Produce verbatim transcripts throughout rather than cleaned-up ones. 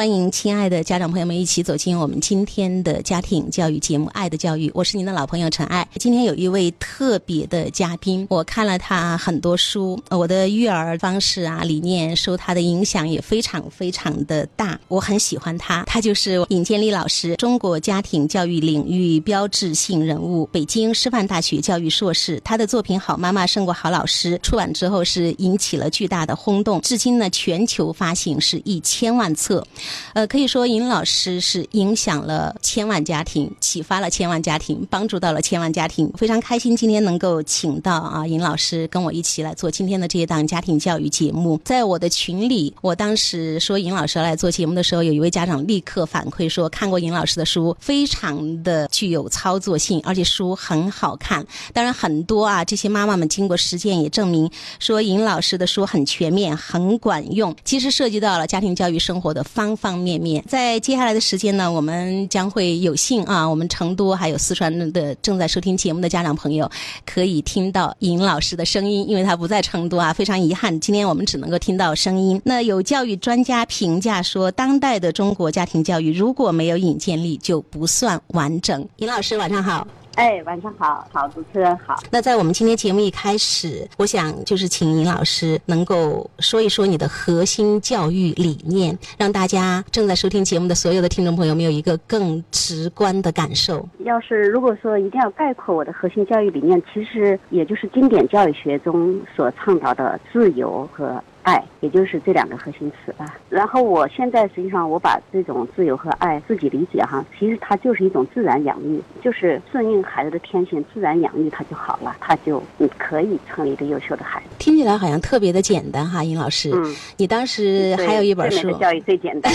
欢迎亲爱的家长朋友们一起走进我们今天的家庭教育节目《爱的教育》，我是您的老朋友陈爱。今天有一位特别的嘉宾，我看了他很多书，我的育儿方式啊理念受他的影响也非常非常的大，我很喜欢他。他就是尹建莉老师，中国家庭教育领域标志性人物，北京师范大学教育硕士。他的作品《好妈妈胜过好老师》出版之后是引起了巨大的轰动，至今呢全球发行是一千万册。呃，可以说尹老师是影响了千万家庭，启发了千万家庭，帮助到了千万家庭。非常开心今天能够请到啊尹老师跟我一起来做今天的这一档家庭教育节目。在我的群里，我当时说尹老师来做节目的时候，有一位家长立刻反馈说看过尹老师的书，非常的具有操作性，而且书很好看。当然很多啊这些妈妈们经过实践也证明说尹老师的书很全面很管用，其实涉及到了家庭教育生活的方方面面。在接下来的时间呢，我们将会有幸啊，我们成都还有四川的正在收听节目的家长朋友可以听到尹老师的声音，因为他不在成都啊，非常遗憾，今天我们只能够听到声音。那有教育专家评价说，当代的中国家庭教育如果没有尹建莉就不算完整。尹老师晚上好。哎，晚上好，好主持人好。那在我们今天节目一开始，我想就是请尹老师能够说一说你的核心教育理念，让大家正在收听节目的所有的听众朋友们有一个更直观的感受。要是如果说一定要概括我的核心教育理念，其实也就是经典教育学中所倡导的自由和爱，也就是这两个核心词吧。然后我现在实际上我把这种自由和爱自己理解哈，其实它就是一种自然养育，就是顺应孩子的天性，自然养育它就好了，它就你可以成为一个优秀的孩子。听起来好像特别的简单哈，尹老师。嗯，你当时还有一本书《最美的教育最简单》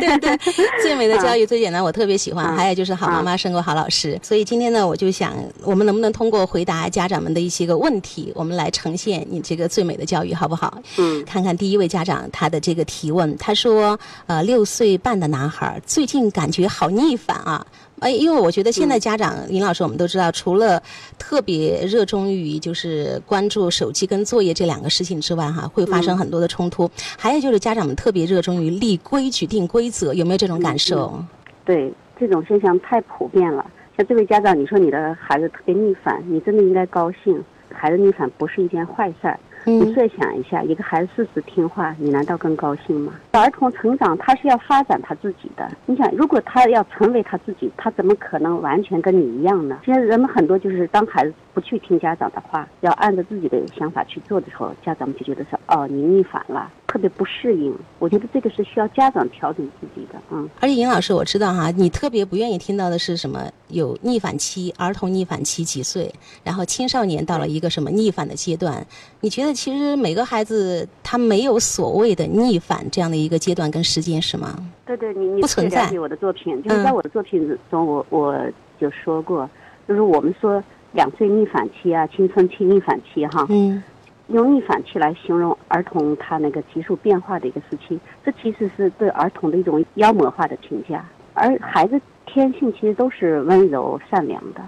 对对，《最美的教育最简单》我特别喜欢、嗯、还有就是《好妈妈胜过好老师》、嗯、所以今天呢我就想我们能不能通过回答家长们的一些个问题，我们来呈现你这个最美的教育好不好。嗯，看看第一位家长他的这个提问，他说呃，六岁半的男孩最近感觉好逆反啊。哎，因为我觉得现在家长、嗯、尹老师我们都知道，除了特别热衷于就是关注手机跟作业这两个事情之外哈，会发生很多的冲突、嗯、还有就是家长们特别热衷于立规矩定规则，有没有这种感受、嗯嗯、对，这种现象太普遍了。像这位家长你说你的孩子特别逆反，你真的应该高兴，孩子逆反不是一件坏事儿。你设想一下，一个孩子事事听话，你难道更高兴吗？儿童成长他是要发展他自己的，你想如果他要成为他自己，他怎么可能完全跟你一样呢？现在人们很多就是当孩子不去听家长的话，要按照自己的想法去做的时候，家长们就觉得说哦你逆反了，特别不适应。我觉得这个是需要家长调整自己的。嗯，而且尹老师我知道哈，你特别不愿意听到的是什么有逆反期，儿童逆反期几岁，然后青少年到了一个什么逆反的阶段。你觉得其实每个孩子他没有所谓的逆反这样的一个阶段跟时间是吗？对对，你你不存在。我的作品就是在我的作品中我我就说过，就是我们说两岁逆反期啊，青春期逆反期哈，嗯，用逆反期来形容儿童他那个急速变化的一个时期，这其实是对儿童的一种妖魔化的评价。而孩子天性其实都是温柔善良的，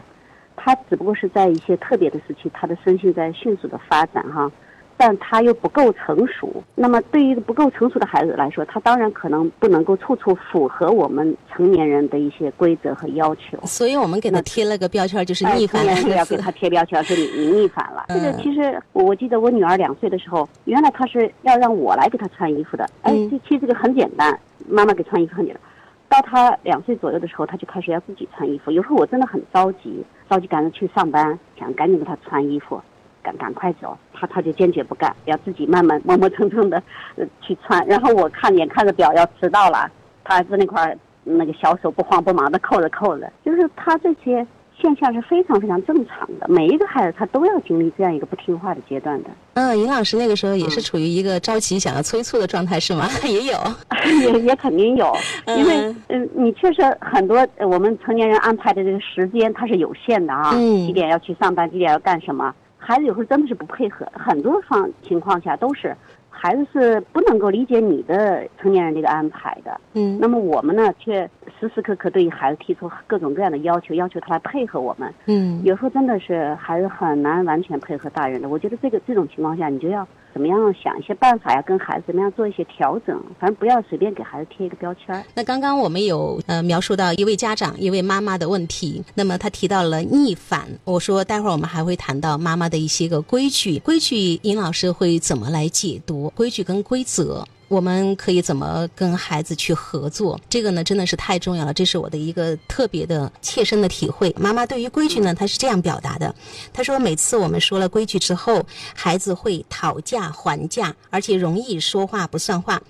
他只不过是在一些特别的时期，他的身心在迅速的发展哈，但他又不够成熟。那么对于不够成熟的孩子来说，他当然可能不能够处处符合我们成年人的一些规则和要求，所以我们给他贴了个标签，就是逆反。哎，要给他贴标签，是你你逆反了。这个其实我记得我女儿两岁的时候，原来她是要让我来给她穿衣服的。哎，其实这个很简单，妈妈给穿衣服很简单。到她两岁左右的时候，她就开始要自己穿衣服。有时候我真的很着急，着急赶着去上班，想赶紧给她穿衣服。赶赶快走，他他就坚决不干，要自己慢慢磨磨蹭蹭的、呃、去穿。然后我看眼看着表要迟到了，他在那块那个小手不慌不忙的扣着扣着。就是他这些现象是非常非常正常的，每一个孩子他都要经历这样一个不听话的阶段的。嗯，尹老师那个时候也是处于一个着急想要催促的状态是吗？也有也也肯定有，因为嗯、呃、你确实很多、呃、我们成年人安排的这个时间它是有限的啊，嗯，几点要去上班，几点要干什么。孩子有时候真的是不配合，很多方情况下都是，孩子是不能够理解你的成年人这个安排的。嗯，那么我们呢，却时时刻刻对孩子提出各种各样的要求，要求他来配合我们。嗯，有时候真的是孩子很难完全配合大人的。我觉得这个这种情况下，你就要怎么样想一些办法呀，跟孩子怎么样做一些调整，反正不要随便给孩子贴一个标签。那刚刚我们有呃描述到一位家长一位妈妈的问题，那么他提到了逆反，我说待会儿我们还会谈到妈妈的一些个规矩，规矩尹老师会怎么来解读，规矩跟规则我们可以怎么跟孩子去合作，这个呢真的是太重要了，这是我的一个特别的切身的体会。妈妈对于规矩呢，她是这样表达的，她说每次我们说了规矩之后，孩子会讨价还价，而且容易说话不算话。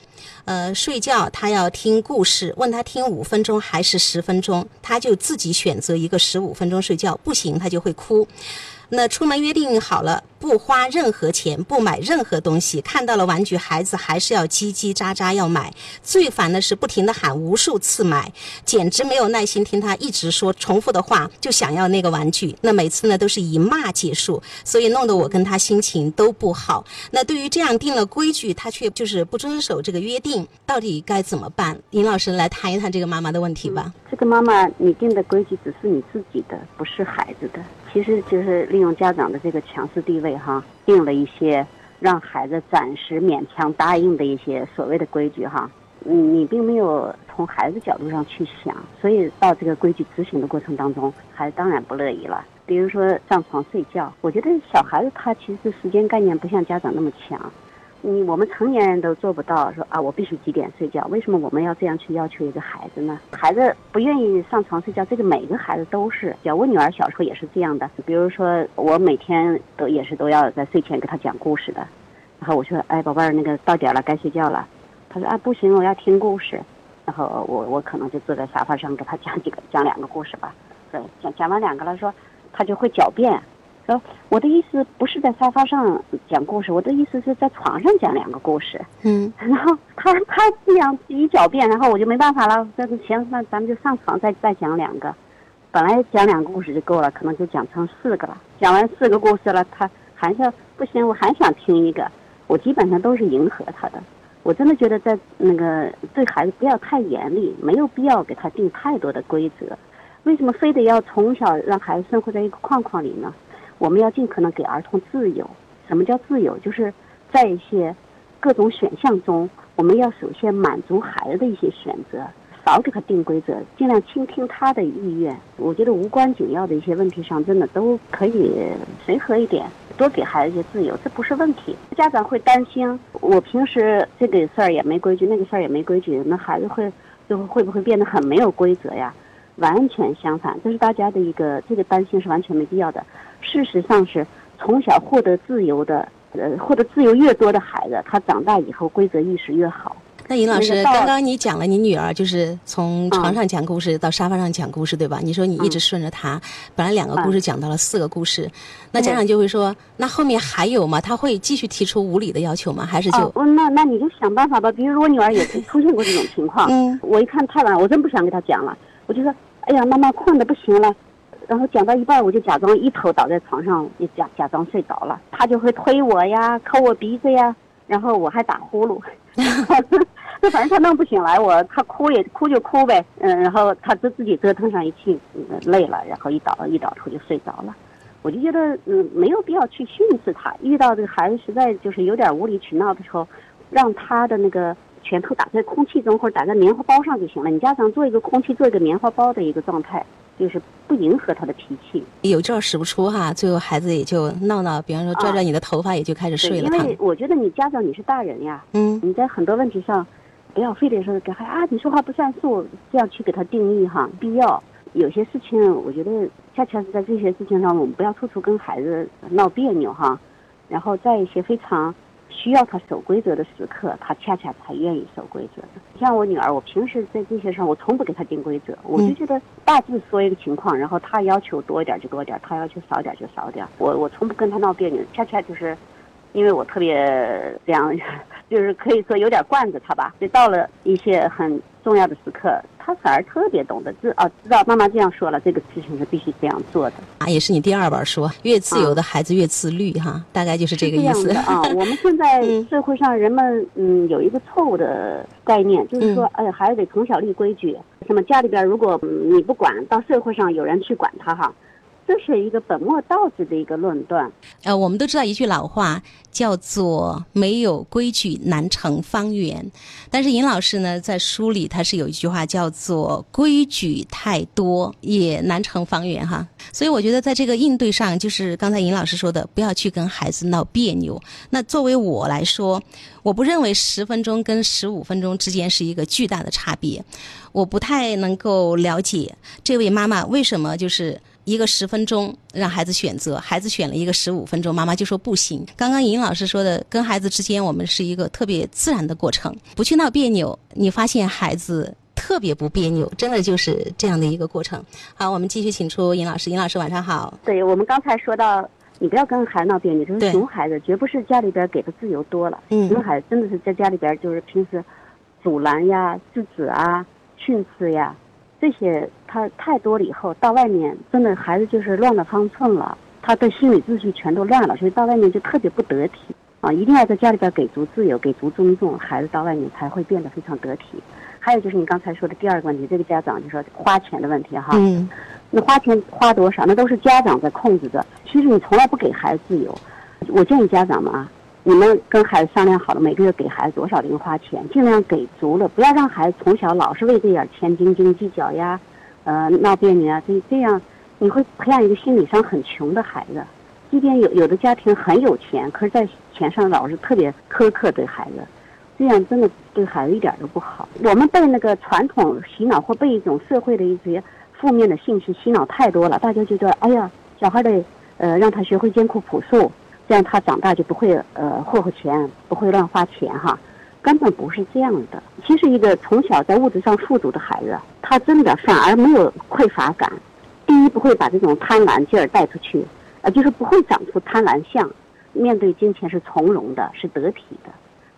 呃，睡觉他要听故事，问他听五分钟还是十分钟，他就自己选择一个十五分钟睡觉，不行他就会哭。那出门约定好了，不花任何钱，不买任何东西，看到了玩具孩子还是要叽叽喳喳要买，最烦的是不停地喊无数次买，简直没有耐心听他一直说重复的话，就想要那个玩具。那每次呢都是以骂结束，所以弄得我跟他心情都不好。那对于这样定了规矩他却就是不遵守这个约定，到底该怎么办？尹老师来谈一谈这个妈妈的问题吧、嗯、这个妈妈你定的规矩只是你自己的，不是孩子的，其实就是利用家长的这个强势地位哈，定了一些让孩子暂时勉强答应的一些所谓的规矩哈，你并没有从孩子角度上去想，所以到这个规矩执行的过程当中，孩子当然不乐意了。比如说上床睡觉，我觉得小孩子他其实时间概念不像家长那么强，你我们成年人都做不到说啊我必须几点睡觉，为什么我们要这样去要求一个孩子呢？孩子不愿意上床睡觉，这个每个孩子都是，我女儿小时候也是这样的，比如说我每天都也是都要在睡前给她讲故事的，然后我说哎宝贝儿那个到点了该睡觉了，她说啊不行我要听故事，然后我我可能就坐在沙发上给她讲几个讲两个故事吧，对，讲讲完两个了说她就会狡辩说我的意思不是在沙发上讲故事，我的意思是在床上讲两个故事。嗯，然后他他这样一狡辩，然后我就没办法了，那行，那咱们就上床再再讲两个，本来讲两个故事就够了，可能就讲成四个了。讲完四个故事了，他还是不行，我还想听一个。我基本上都是迎合他的。我真的觉得在那个对孩子不要太严厉，没有必要给他定太多的规则。为什么非得要从小让孩子生活在一个框框里呢？我们要尽可能给儿童自由。什么叫自由？就是在一些各种选项中，我们要首先满足孩子的一些选择，少给他定规则，尽量倾听他的意愿。我觉得无关紧要的一些问题上，真的都可以随和一点，多给孩子一些自由，这不是问题。家长会担心，我平时这个事儿也没规矩，那个事儿也没规矩，那孩子会就会不会变得很没有规则呀？完全相反，这是大家的一个这个担心是完全没必要的。事实上是从小获得自由的，呃，获得自由越多的孩子，他长大以后规则意识越好。那尹老师，刚刚你讲了你女儿就是从床上讲故事到沙发上讲故事，对吧？你说你一直顺着她，嗯、本来两个故事讲到了四个故事，嗯、那家长就会说，那后面还有吗？他会继续提出无理的要求吗？还是就……哦、那那你就想办法吧。比如我女儿也出现过这种情况，嗯，我一看太晚了，我真不想给她讲了，我就说，哎呀，妈妈困得不行了。然后讲到一半，我就假装一头倒在床上，就假假装睡着了。他就会推我呀，抠我鼻子呀，然后我还打呼噜。那反正他弄不醒来我，他哭也哭就哭呗，嗯，然后他自自己折腾上一气、嗯，累了，然后一倒一倒头就睡着了。我就觉得，嗯，没有必要去训斥他。遇到这个孩子实在就是有点无理取闹的时候，让他的那个拳头打在空气中或者打在棉花包上就行了。你家长做一个空气，做一个棉花包的一个状态。就是不迎合他的脾气，有招使不出哈、啊，最后孩子也就闹闹，比方说拽拽你的头发，也就开始睡了、啊。因为我觉得你家长你是大人呀，嗯，你在很多问题上，不要非得说给孩子啊，你说话不算数，这样去给他定义哈，必要。有些事情我觉得恰恰是在这些事情上，我们不要处处跟孩子闹别扭哈，然后在一些非常需要他守规则的时刻，他恰恰才愿意守规则的。像我女儿，我平时在这些上我从不给她定规则，我就觉得大致说一个情况，然后她要求多一点就多一点，她要求少一点就少一点，我我从不跟她闹别扭。恰恰就是因为我特别这样，就是可以说有点惯着她吧，就到了一些很重要的时刻，他反而特别懂得知啊，知道妈妈这样说了，这个事情是必须这样做的啊，也是你第二本说，越自由的孩子越自律哈、啊，大概就是这个意思啊。我们现在社会上人们嗯有一个错误的概念，就是说哎孩子得从小立规矩，什么家里边如果你不管，到社会上有人去管他哈，这是一个本末倒置的一个论断。呃，我们都知道一句老话叫做没有规矩难成方圆，但是尹老师呢在书里他是有一句话叫做规矩太多也难成方圆哈。所以我觉得在这个应对上，就是刚才尹老师说的不要去跟孩子闹别扭。那作为我来说，我不认为十分钟跟十五分钟之间是一个巨大的差别。我不太能够了解这位妈妈为什么就是一个十分钟让孩子选择，孩子选了一个十五分钟，妈妈就说不行。刚刚尹老师说的，跟孩子之间我们是一个特别自然的过程，不去闹别扭，你发现孩子特别不别扭，真的就是这样的一个过程。好，我们继续请出尹老师。尹老师晚上好。对，我们刚才说到你不要跟孩子闹别扭，就是熊孩子绝不是家里边给的自由多了，嗯，熊孩子真的是在家里边就是平时阻拦呀、制止啊、训斥呀，这些他太多了，以后到外面真的孩子就是乱了方寸了，他的心理秩序全都乱了，所以到外面就特别不得体啊！一定要在家里边给足自由，给足尊重，孩子到外面才会变得非常得体。还有就是你刚才说的第二个问题，这个家长就说花钱的问题哈，嗯，那花钱花多少那都是家长在控制着，其实你从来不给孩子自由。我建议家长们啊，你们跟孩子商量好了，每个月给孩子多少零花钱，尽量给足了，不要让孩子从小老是为这点钱斤斤计较呀，呃，闹别扭啊，这这样你会培养一个心理上很穷的孩子。即便有有的家庭很有钱，可是在钱上老是特别苛刻对孩子，这样真的对孩子一点都不好。我们被那个传统洗脑或被一种社会的一些负面的信息洗脑太多了，大家觉得哎呀，小孩得呃让他学会艰苦朴素。这样他长大就不会呃霍霍钱，不会乱花钱哈，根本不是这样的。其实一个从小在物质上富足的孩子，他真的反而没有匮乏感。第一，不会把这种贪婪劲儿带出去，呃，就是不会长出贪婪相。面对金钱是从容的，是得体的。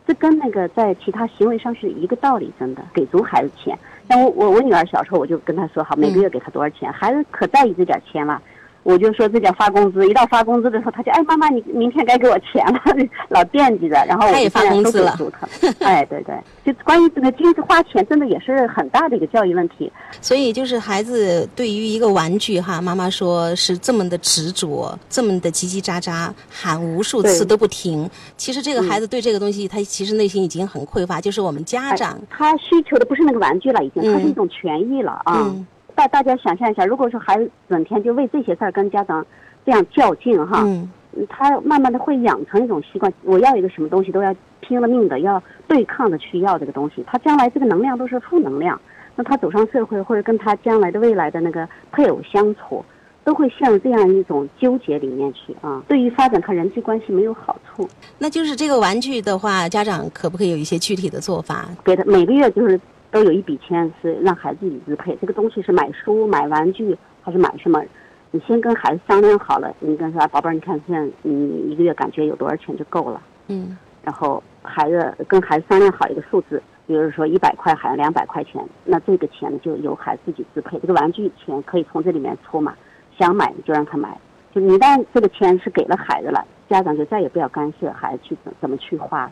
这跟那个在其他行为上是一个道理，真的给足孩子钱。像我我我女儿小时候，我就跟她说好，每个月给她多少钱，孩子可在意这点钱了。我就说这叫发工资，一到发工资的时候，他就哎妈妈你明天该给我钱了，老惦记着。然后我们现在都给足他。哎，对对，就关于这个经济花钱，真的也是很大的一个教育问题。所以就是孩子对于一个玩具哈，妈妈说是这么的执着，这么的叽叽喳喳，喊无数次都不停。其实这个孩子对这个东西，嗯、他其实内心已经很匮乏。就是我们家长、哎，他需求的不是那个玩具了，已经，嗯、他是一种权益了啊。嗯，大大家想象一下，如果说孩子整天就为这些事儿跟家长这样较劲哈，嗯，他慢慢的会养成一种习惯，我要一个什么东西都要拼了命的要对抗的去要这个东西，他将来这个能量都是负能量，那他走上社会或者跟他将来的未来的那个配偶相处，都会陷入这样一种纠结里面去啊，对于发展他人际关系没有好处。那就是这个玩具的话，家长可不可以有一些具体的做法？给他每个月就是都有一笔钱是让孩子自己支配，这个东西是买书、买玩具还是买什么？你先跟孩子商量好了，你跟他说，宝贝儿，你看现在你一个月感觉有多少钱就够了，嗯，然后孩子跟孩子商量好一个数字，比如说一百块还是两百块钱，那这个钱呢就由孩子自己支配，这个玩具钱可以从这里面出嘛，想买就让他买，就你一旦这个钱是给了孩子了，家长就再也不要干涉孩子去怎么去花。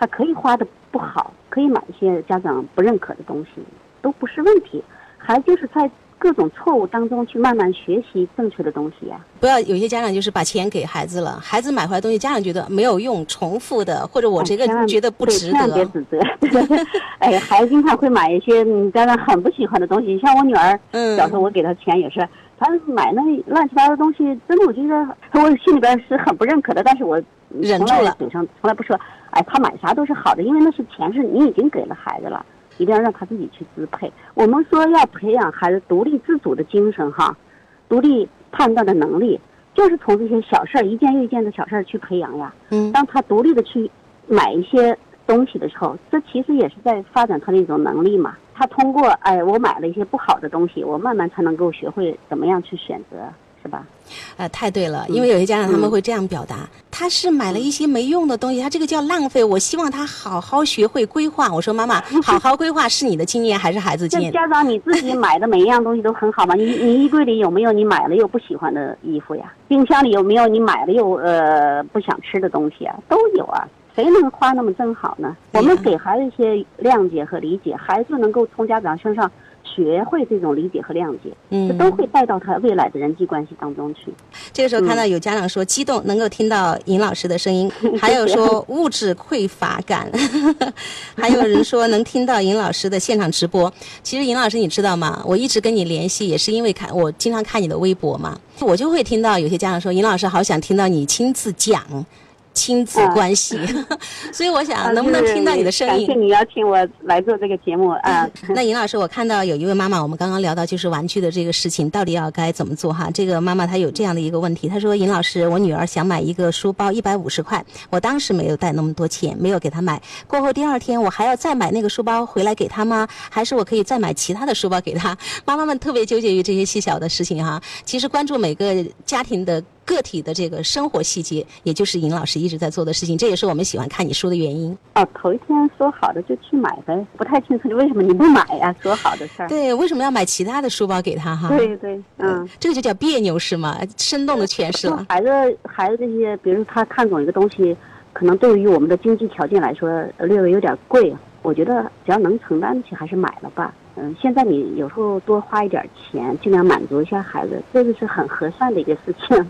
他可以花的不好，可以买一些家长不认可的东西，都不是问题。还就是在各种错误当中去慢慢学习正确的东西呀、啊。不要有些家长就是把钱给孩子了，孩子买回来东西，家长觉得没有用，重复的，或者我这个觉得不值得。千万别指责。哎，孩子经常会买一些家长很不喜欢的东西，像我女儿，嗯，小时候我给她钱也是。他买那乱七八糟的东西，真的我觉得我心里边是很不认可的，但是我忍住了，嘴上从来不说。哎，他买啥都是好的，因为那是钱，是你已经给了孩子了，一定要让他自己去支配。我们说要培养孩子独立自主的精神哈，独立判断的能力，就是从这些小事儿一件又一件的小事儿去培养呀。嗯，当他独立的去买一些东西的时候，这其实也是在发展他的一种能力嘛。他通过哎，我买了一些不好的东西，我慢慢才能够学会怎么样去选择，是吧？呃，太对了，因为有些家长他们会这样表达、嗯嗯，他是买了一些没用的东西，他这个叫浪费。我希望他好好学会规划。我说妈妈，好好规划是你的经验还是孩子经验？家长你自己买的每一样东西都很好吗？你你衣柜里有没有你买了又不喜欢的衣服呀？冰箱里有没有你买了又呃不想吃的东西啊？都有啊。谁能花那么正好呢？我们给孩子一些谅解和理解，孩子能够从家长身上学会这种理解和谅解，嗯，都会带到他未来的人际关系当中去。这个时候看到有家长说激动，能够听到尹老师的声音，还有说物质匮乏感，还有人说能听到尹老师的现场直播。其实尹老师你知道吗？我一直跟你联系也是因为看我经常看你的微博嘛，我就会听到有些家长说尹老师好想听到你亲自讲。亲子关系、啊、所以我想能不能听到你的声音、啊、感谢你邀请我来做这个节目啊。那尹老师，我看到有一位妈妈，我们刚刚聊到就是玩具的这个事情到底要该怎么做哈，这个妈妈她有这样的一个问题，她说尹老师，我女儿想买一个书包一百五十块，我当时没有带那么多钱，没有给她买，过后第二天我还要再买那个书包回来给她吗？还是我可以再买其他的书包给她？妈妈们特别纠结于这些细小的事情哈。其实关注每个家庭的个体的这个生活细节，也就是尹老师一直在做的事情，这也是我们喜欢看你书的原因。哦，头一天说好的就去买呗，不太清楚为什么你不买呀、啊？说好的事儿。对，为什么要买其他的书包给他哈？对对，嗯，嗯这个就叫别扭是吗？生动的诠释了。孩子，孩子这些，比如他看懂一个东西，可能对于我们的经济条件来说略微有点贵，我觉得只要能承担起，还是买了吧。嗯，现在你有时候多花一点钱，尽量满足一下孩子，这个是很合算的一个事情。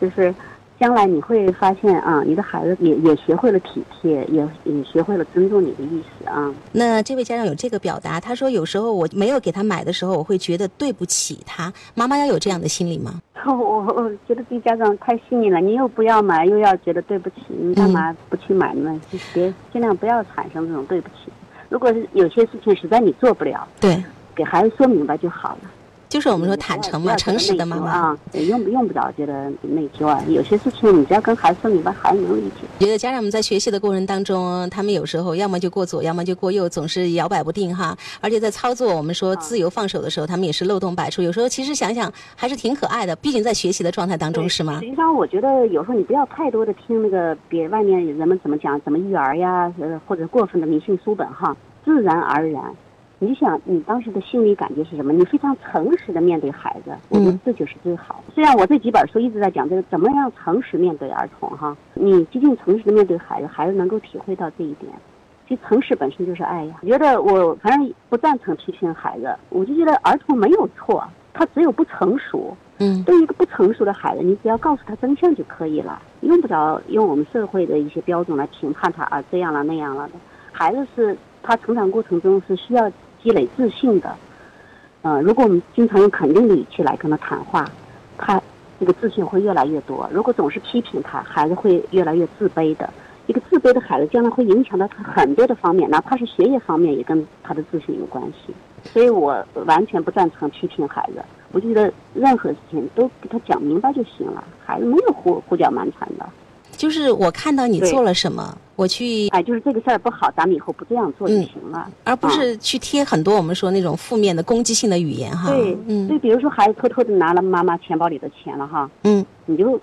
就是将来你会发现啊，你的孩子也也学会了体贴，也也学会了尊重你的意思啊。那这位家长有这个表达，他说有时候我没有给他买的时候，我会觉得对不起他。妈妈要有这样的心理吗？我我觉得这家长太细腻了，你又不要买，又要觉得对不起，你干嘛不去买呢？嗯、别尽量不要产生这种对不起。如果有些事情实在你做不了，对，给孩子说明白就好了。就是我们说坦诚嘛，诚实的妈妈啊，用不用不着觉得内疚啊。有些事情你只要跟孩子说明白，孩子能理解。觉得家长们在学习的过程当中，他们有时候要么就过左，要么就过右，总是摇摆不定哈。而且在操作，我们说自由放手的时候，他们也是漏洞百出。有时候其实想想还是挺可爱的，毕竟在学习的状态当中，是吗？实际上，我觉得有时候你不要太多的听那个别外面人们怎么讲，怎么育儿呀，或者过分的迷信书本哈，自然而然。你想你当时的心理感觉是什么？你非常诚实的面对孩子，我觉得这就是最好的。虽然我这几本书一直在讲这个怎么样诚实面对儿童哈，你接近诚实的面对孩子，孩子能够体会到这一点。其实诚实本身就是爱呀。我觉得我反正不赞成批评孩子，我就觉得儿童没有错，他只有不成熟。嗯，对于一个不成熟的孩子，你只要告诉他真相就可以了，用不着用我们社会的一些标准来评判他啊，这样了那样了的。孩子是他成长过程中是需要积累自信的，呃，如果我们经常用肯定的语气来跟他谈话，他这个自信会越来越多。如果总是批评他，孩子会越来越自卑的。一个自卑的孩子将来会影响到他很多的方面，哪怕是学业方面也跟他的自信有关系。所以我完全不赞成批评孩子，我觉得任何事情都给他讲明白就行了，孩子没有胡胡搅蛮缠的。就是我看到你做了什么，我去哎，就是这个事儿不好，咱们以后不这样做就行了，嗯、而不是去贴很多我们说那种负面的攻击性的语言哈。对，嗯，对，比如说孩子偷偷的拿了妈妈钱包里的钱了哈，嗯，你就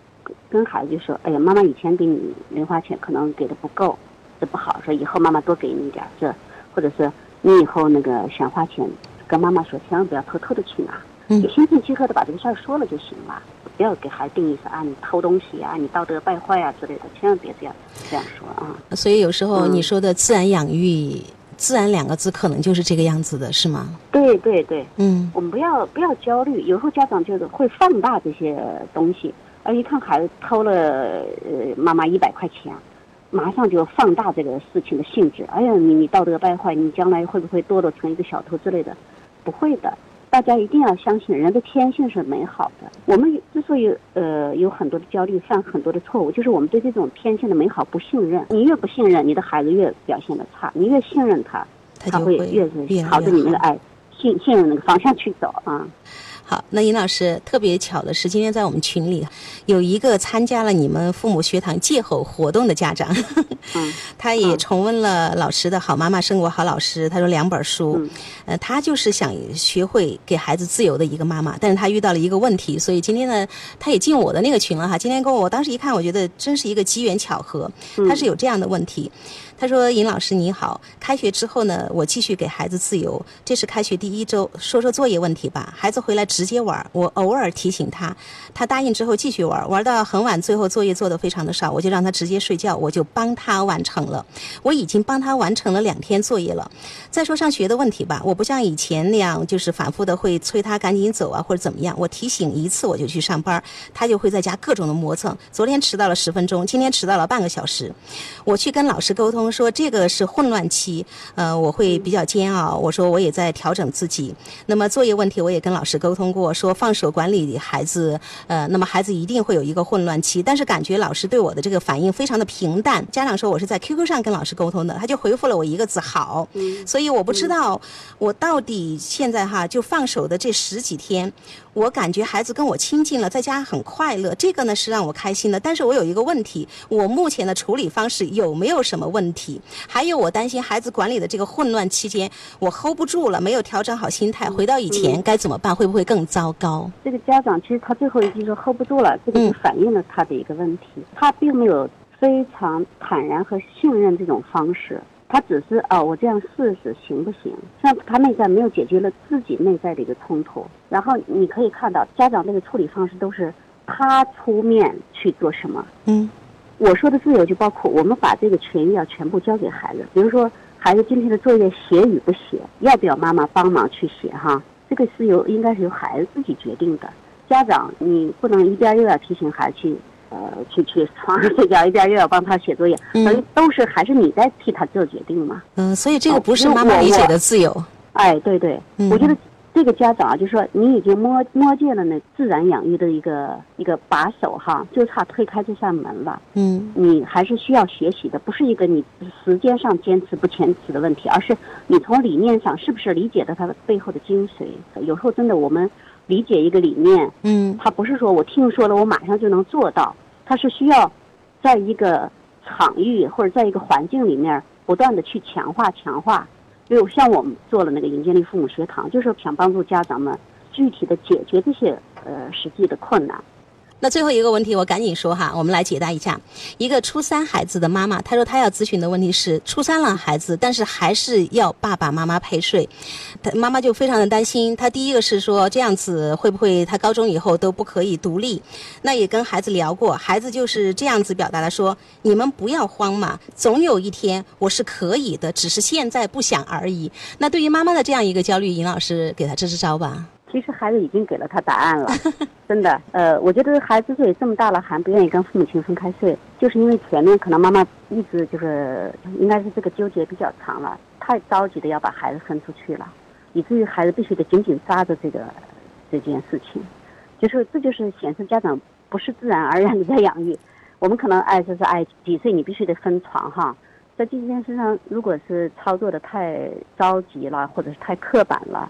跟孩子就说，哎呀，妈妈以前给你零花钱可能给的不够，这不好，说以后妈妈多给你点这，或者是你以后那个想花钱，跟妈妈说，千万不要偷偷的去拿。嗯，就心平气和的把这个事儿说了就行了，不要给孩子定义说啊你偷东西啊，你道德败坏啊之类的，千万别这样这样说啊。所以有时候你说的自然养育，嗯、自然两个字可能就是这个样子的，是吗？对对对，嗯，我们不要不要焦虑，有时候家长就是会放大这些东西，而一看孩子偷了呃妈妈一百块钱，马上就放大这个事情的性质，哎呀你你道德败坏，你将来会不会堕落成一个小偷之类的？不会的。大家一定要相信人的天性是美好的，我们之所以呃有很多的焦虑，犯很多的错误，就是我们对这种天性的美好不信任。你越不信任，你的孩子越表现的差，你越信任他，他会越是朝着你那个爱信信任那个方向去走啊。好，那尹老师，特别巧的是，今天在我们群里有一个参加了你们父母学堂戒吼活动的家长，嗯、他也重温了老师的《好妈妈胜过好老师》，他说两本书，嗯、呃，他就是想学会给孩子自由的一个妈妈，但是他遇到了一个问题，所以今天呢，他也进我的那个群了哈。今天跟我，我当时一看，我觉得真是一个机缘巧合，他是有这样的问题。嗯他说：“尹老师你好，开学之后呢，我继续给孩子自由。这是开学第一周，说说作业问题吧。孩子回来直接玩，我偶尔提醒他，他答应之后继续玩，玩到很晚，最后作业做得非常的少，我就让他直接睡觉，我就帮他完成了。我已经帮他完成了两天作业了。再说上学的问题吧，我不像以前那样，就是反复的会催他赶紧走啊，或者怎么样。我提醒一次我就去上班，他就会在家各种的磨蹭。昨天迟到了十分钟，今天迟到了半个小时。我去跟老师沟通。”说这个是混乱期，呃，我会比较煎熬。我说我也在调整自己。那么作业问题我也跟老师沟通过，说放手管理孩子，呃，那么孩子一定会有一个混乱期。但是感觉老师对我的这个反应非常的平淡。家长说我是在 Q Q 上跟老师沟通的，他就回复了我一个字好。嗯、所以我不知道我到底现在哈就放手的这十几天，我感觉孩子跟我亲近了，在家很快乐，这个呢是让我开心的。但是我有一个问题，我目前的处理方式有没有什么问题？还有我担心孩子管理的这个混乱期间我 hold 不住了，没有调整好心态，回到以前该怎么办？会不会更糟糕？这个家长其实他最后一句说 hold 不住了，这个就反映了他的一个问题、嗯、他并没有非常坦然和信任这种方式，他只是哦，我这样试试行不行？像他内在没有解决了自己内在的一个冲突。然后你可以看到家长这个处理方式都是他出面去做什么。嗯，我说的自由就包括我们把这个权益要全部交给孩子，比如说孩子今天的作业写与不写，要不要妈妈帮忙去写哈？这个是由应该是由孩子自己决定的。家长你不能一边又要提醒孩子去呃去去床上睡觉，一边又要帮他写作业，嗯，都是还是你在替他做决定嘛。嗯，所以这个不是妈妈理解的自由。哎，对对，嗯、我觉得。这个家长啊，就说你已经摸摸见了那自然养育的一个一个把手哈，就差推开这扇门了。嗯，你还是需要学习的，不是一个你时间上坚持不坚持的问题，而是你从理念上是不是理解到它的背后的精髓。有时候真的我们理解一个理念，嗯，它不是说我听说了我马上就能做到，它是需要在一个场域或者在一个环境里面不断的去强化强化。比如像我们做了那个迎接力父母学堂，就是想帮助家长们具体的解决这些呃实际的困难。那最后一个问题我赶紧说哈，我们来解答一下一个初三孩子的妈妈，她说她要咨询的问题是初三了孩子，但是还是要爸爸妈妈陪睡，她妈妈就非常的担心。她第一个是说这样子会不会她高中以后都不可以独立，那也跟孩子聊过，孩子就是这样子表达了，说你们不要慌嘛，总有一天我是可以的，只是现在不想而已。那对于妈妈的这样一个焦虑，尹老师给她支支招吧。其实孩子已经给了他答案了，真的。呃，我觉得孩子也这么大了，还不愿意跟父母亲分开睡，就是因为前面可能妈妈一直就是应该是这个纠结比较长了，太着急的要把孩子分出去了，以至于孩子必须得紧紧抓着这个这件事情，就是这就是显示家长不是自然而然的在养育。我们可能哎就是哎几岁你必须得分床哈，在这件事上如果是操作的太着急了，或者是太刻板了。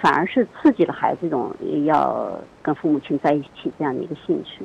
反而是刺激了孩子这种要跟父母亲在一起这样的一个兴趣，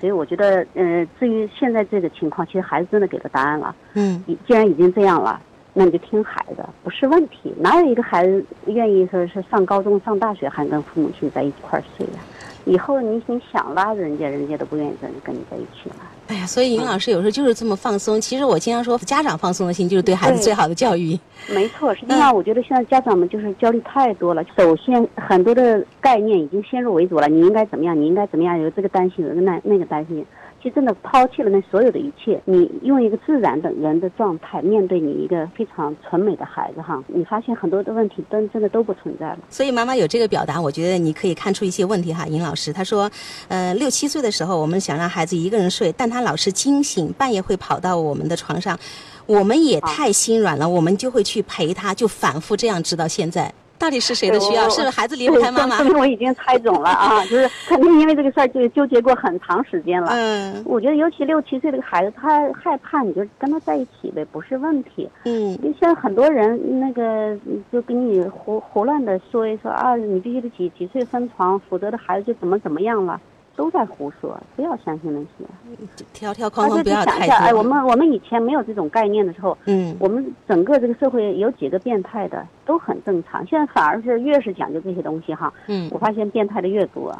所以我觉得，呃，至于现在这个情况，其实孩子真的给了答案了。嗯，既然已经这样了，那你就听孩子，不是问题。哪有一个孩子愿意说是上高中、上大学还跟父母亲在一块儿睡呀？以后你你想拉人家，人家都不愿意跟跟你在一起了。哎呀，所以尹老师有时候就是这么放松。嗯、其实我经常说，家长放松的心就是对孩子最好的教育。没错，实际上我觉得现在家长们就是焦虑太多了。嗯、首先，很多的概念已经先入为主了，你应该怎么样，你应该怎么样，有这个担心，有那那个担心。其实真的抛弃了那所有的一切，你用一个自然的人的状态面对你一个非常纯美的孩子哈，你发现很多的问题真真的都不存在了。所以妈妈有这个表达，我觉得你可以看出一些问题哈，尹老师她说，呃，六七岁的时候我们想让孩子一个人睡，但他老是惊醒，半夜会跑到我们的床上，我们也太心软了，我们就会去陪他，就反复这样直到现在。到底是谁的需要？是孩子离不开妈妈？我已经猜懂了啊，就是肯定因为这个事儿就纠结过很长时间了。嗯，我觉得尤其六七岁这个孩子，他害怕，你就跟他在一起呗，不是问题。嗯，像很多人那个就给你胡胡乱的说一说啊，你必须得几几岁分床，否则的孩子就怎么怎么样了，都在胡说，不要相信那些。条条框框不要太多。哎，我们我们以前没有这种概念的时候，嗯，我们整个这个社会有几个变态的。都很正常，现在反而是越是讲究这些东西哈，嗯，我发现变态的越多啊。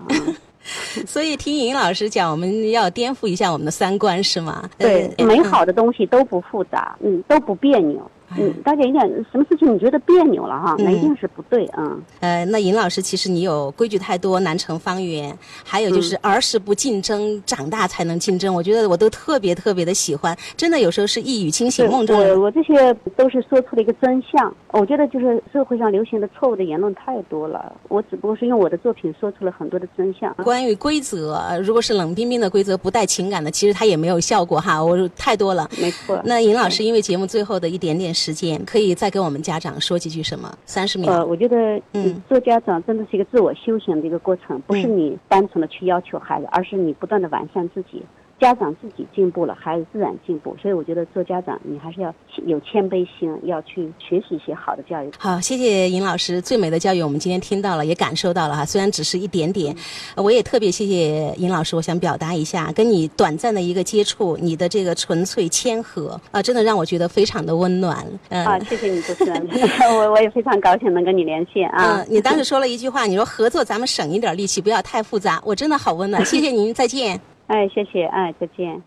所以听尹老师讲，我们要颠覆一下我们的三观，是吗？对，嗯、美好的东西都不复杂，嗯，都不别扭。嗯，大家一点什么事情你觉得别扭了哈，那一定是不对啊、嗯嗯。呃，那尹老师，其实你有规矩太多，难成方圆。还有就是儿时不竞争，嗯、长大才能竞争。我觉得我都特别特别的喜欢，真的有时候是一语惊醒梦中人。我我这些都是说出了一个真相。我觉得就是社会上流行的错误的言论太多了，我只不过是用我的作品说出了很多的真相。关于规则，如果是冷冰冰的规则，不带情感的，其实它也没有效果哈。我太多了，没错。那尹老师，因为节目最后的一点点。时间可以再给我们家长说几句什么？三十秒。呃，我觉得，嗯，做家长真的是一个自我修行的一个过程，不是你单纯的去要求孩子，而是你不断的完善自己。家长自己进步了，孩子自然进步。所以我觉得做家长，你还是要有谦卑心，要去学习一些好的教育。好，谢谢尹老师，最美的教育我们今天听到了，也感受到了哈。虽然只是一点点，嗯、我也特别谢谢尹老师。我想表达一下，跟你短暂的一个接触，你的这个纯粹谦和啊、呃，真的让我觉得非常的温暖。嗯、啊，谢谢你主持人，我我也非常高兴能跟你连线啊、嗯。你当时说了一句话，你说合作咱们省一点力气，不要太复杂。我真的好温暖，谢谢您，再见。哎，谢谢，哎，再见。